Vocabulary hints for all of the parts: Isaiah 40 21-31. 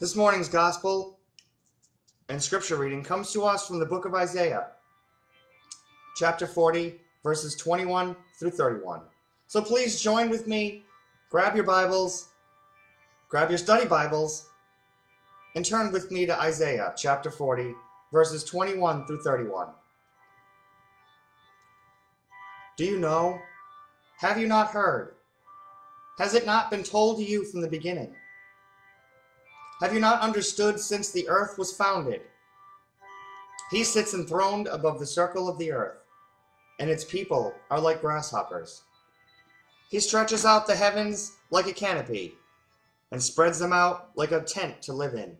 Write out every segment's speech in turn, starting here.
This morning's gospel and scripture reading comes to us from the book of Isaiah, chapter 40, verses 21 through 31. So please join with me, grab your Bibles, grab your study Bibles, and turn with me to Isaiah, chapter 40, verses 21 through 31. Do you know? Have you not heard? Has it not been told to you from the beginning? Have you not understood since the earth was founded? He sits enthroned above the circle of the earth, and its people are like grasshoppers. He stretches out the heavens like a canopy, and spreads them out like a tent to live in.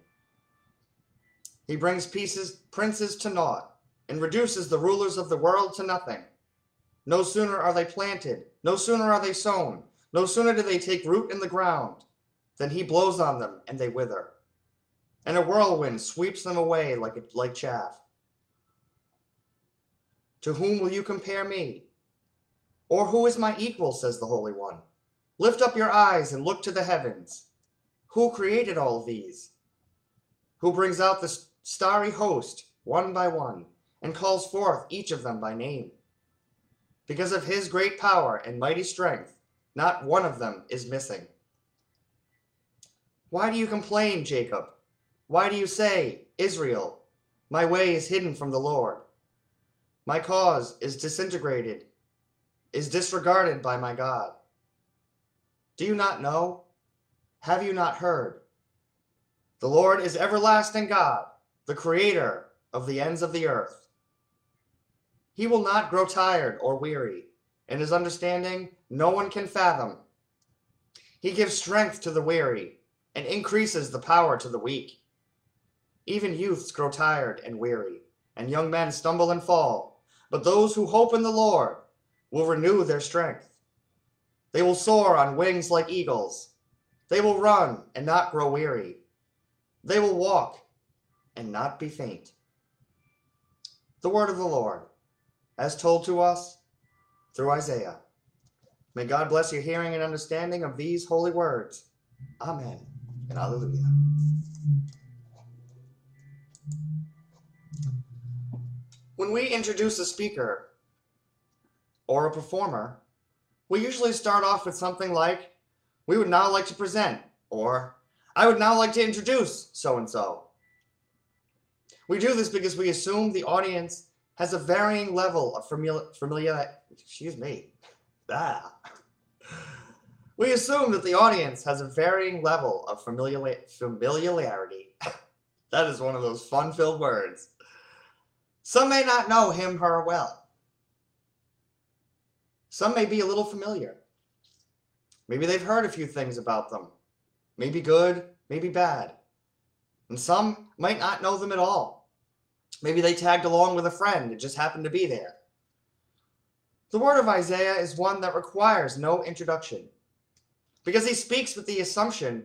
He brings princes to naught, and reduces the rulers of the world to nothing. No sooner are they planted, no sooner are they sown, no sooner do they take root in the ground, then he blows on them, and they wither, and a whirlwind sweeps them away like chaff. To whom will you compare me? Or who is my equal, says the Holy One? Lift up your eyes and look to the heavens. Who created all these? Who brings out the starry host one by one, and calls forth each of them by name? Because of his great power and mighty strength, not one of them is missing. Why do you complain, Jacob? Why do you say, Israel, my way is hidden from the Lord? My cause is disintegrated, is disregarded by my God. Do you not know? Have you not heard? The Lord is everlasting God, the creator of the ends of the earth. He will not grow tired or weary, and his understanding no one can fathom. He gives strength to the weary, and increases the power to the weak. Even youths grow tired and weary, and young men stumble and fall. But those who hope in the Lord will renew their strength. They will soar on wings like eagles. They will run and not grow weary. They will walk and not be faint. The word of the Lord, as told to us through Isaiah. May God bless your hearing and understanding of these holy words. Amen. And hallelujah. When we introduce a speaker or a performer, we usually start off with something like, we would now like to present, or I would now like to introduce so-and-so. We do this because we assume the audience has a varying level of familiarity. That is one of those fun-filled words. Some may not know him, her well. Some may be a little familiar. Maybe they've heard a few things about them. Maybe good, maybe bad. And some might not know them at all. Maybe they tagged along with a friend and just happened to be there. The word of Isaiah is one that requires no introduction, because he speaks with the assumption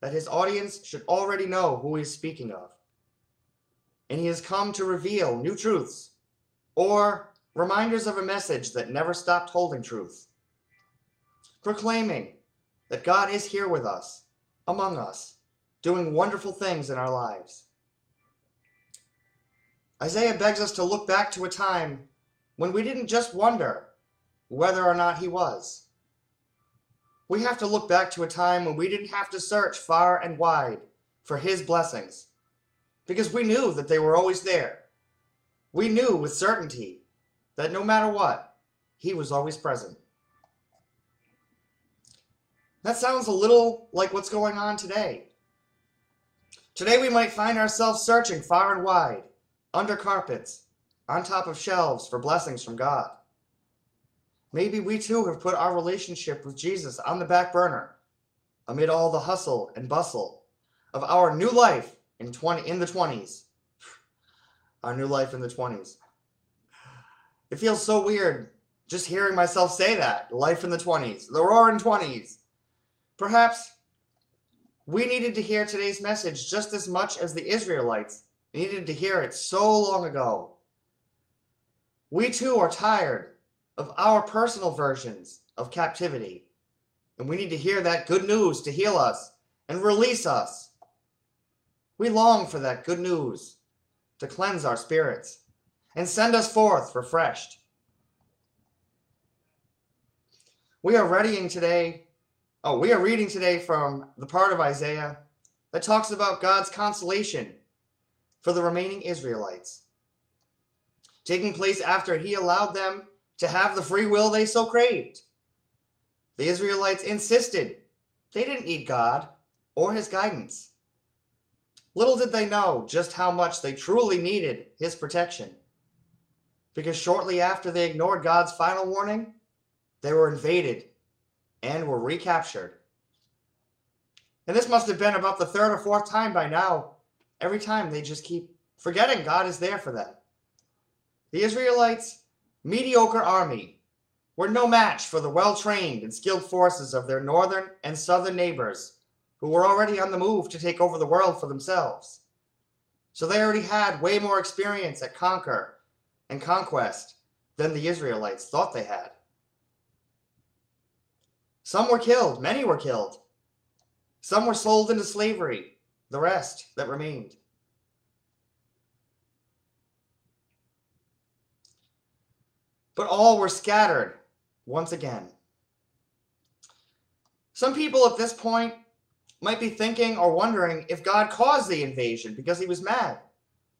that his audience should already know who he is speaking of. And he has come to reveal new truths, or reminders of a message that never stopped holding truth, proclaiming that God is here with us, among us, doing wonderful things in our lives. Isaiah begs us to look back to a time when we didn't just wonder whether or not he was. We have to look back to a time when we didn't have to search far and wide for his blessings, because we knew that they were always there. We knew with certainty that no matter what, he was always present. That sounds a little like what's going on today. Today we might find ourselves searching far and wide, under carpets, on top of shelves for blessings from God. Maybe we too have put our relationship with Jesus on the back burner amid all the hustle and bustle of our new life in the 20s. It feels so weird just hearing myself say that, life in the 20s, the roaring 20s. Perhaps we needed to hear today's message just as much as the Israelites needed to hear it so long ago. We too are tired of our personal versions of captivity, and we need to hear that good news to heal us and release us We long for that good news to cleanse our spirits and send us forth refreshed. We are reading today from the part of Isaiah that talks about God's consolation for the remaining Israelites, taking place after he allowed them to have the free will they so craved. The Israelites insisted they didn't need God or his guidance. Little did they know just how much they truly needed his protection, because shortly after they ignored God's final warning, they were invaded and were recaptured. And this must have been about the third or fourth time by now. Every time they just keep forgetting God is there for them. The Israelites' mediocre army were no match for the well-trained and skilled forces of their northern and southern neighbors, who were already on the move to take over the world for themselves. So they already had way more experience at conquest than the Israelites thought they had. Some were killed, many were killed. Some were sold into slavery, the rest that remained. But all were scattered once again. Some people at this point might be thinking or wondering if God caused the invasion because he was mad,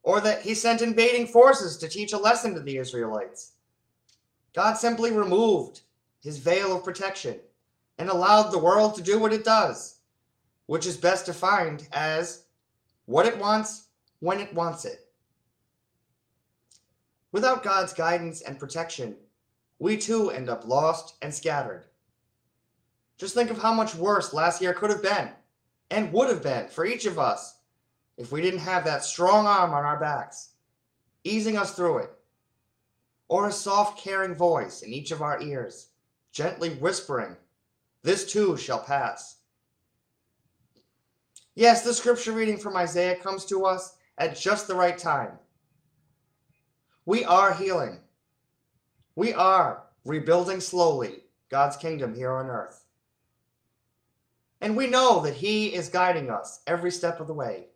or that he sent invading forces to teach a lesson to the Israelites. God simply removed his veil of protection and allowed the world to do what it does, which is best defined as what it wants, when it wants it. Without God's guidance and protection, we too end up lost and scattered. Just think of how much worse last year could have been and would have been for each of us if we didn't have that strong arm on our backs, easing us through it, or a soft, caring voice in each of our ears, gently whispering, "This too shall pass." Yes, the scripture reading from Isaiah comes to us at just the right time. We are healing. We are rebuilding slowly God's kingdom here on earth. And we know that he is guiding us every step of the way.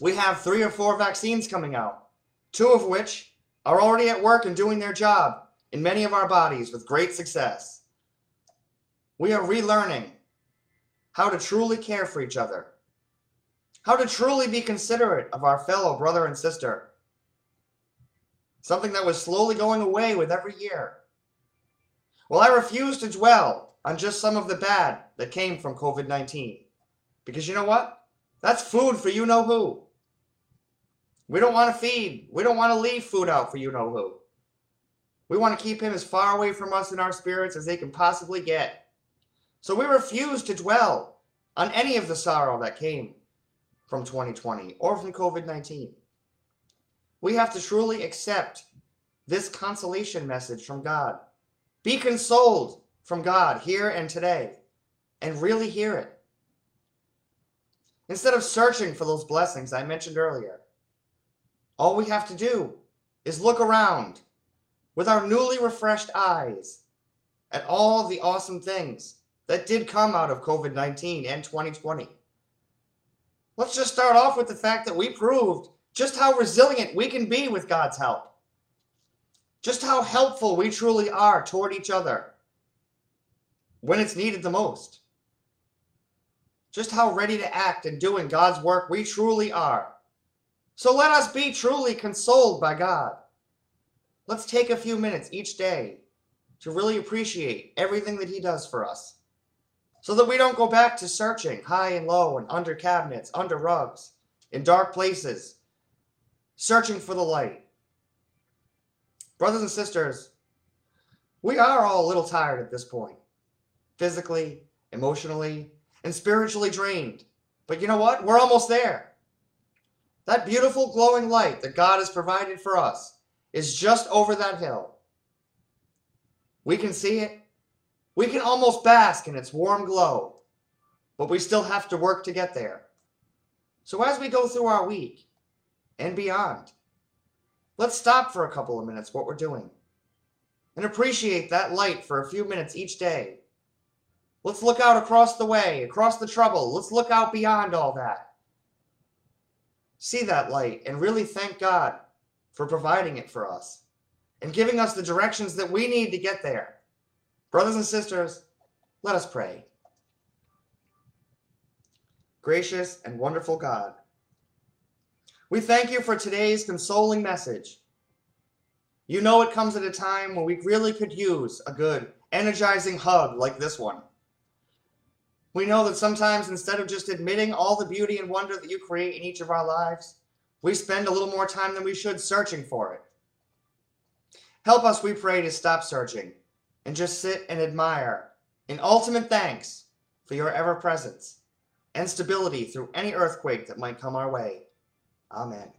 We have 3 or 4 vaccines coming out, 2 of which are already at work and doing their job in many of our bodies with great success. We are relearning how to truly care for each other, how to truly be considerate of our fellow brother and sister, something that was slowly going away with every year. Well, I refuse to dwell on just some of the bad that came from COVID-19, because you know what? That's food for you-know-who. We don't want to feed. We don't want to leave food out for you-know-who. We want to keep him as far away from us and our spirits as they can possibly get. So we refuse to dwell on any of the sorrow that came from 2020 or from COVID-19. We have to truly accept this consolation message from God. Be consoled from God here and today, and really hear it, instead of searching for those blessings I mentioned earlier. All we have to do is look around with our newly refreshed eyes at all the awesome things that did come out of COVID-19 and 2020. Let's just start off with the fact that we proved just how resilient we can be with God's help. Just how helpful we truly are toward each other when it's needed the most. Just how ready to act and doing God's work we truly are. So let us be truly consoled by God. Let's take a few minutes each day to really appreciate everything that he does for us, so that we don't go back to searching high and low and under cabinets, under rugs, in dark places, searching for the light. Brothers and sisters, we are all a little tired at this point, physically, emotionally, and spiritually drained. But you know what? We're almost there. That beautiful glowing light that God has provided for us is just over that hill. We can see it. We can almost bask in its warm glow, but we still have to work to get there. So as we go through our week and beyond, let's stop for a couple of minutes what we're doing and appreciate that light for a few minutes each day. Let's look out across the way, across the trouble. Let's look out beyond all that. See that light and really thank God for providing it for us and giving us the directions that we need to get there. Brothers and sisters, let us pray. Gracious and wonderful God, we thank you for today's consoling message. You know it comes at a time when we really could use a good, energizing hug like this one. We know that sometimes instead of just admitting all the beauty and wonder that you create in each of our lives, we spend a little more time than we should searching for it. Help us, we pray, to stop searching and just sit and admire in ultimate thanks for your ever-presence and stability through any earthquake that might come our way. Amen.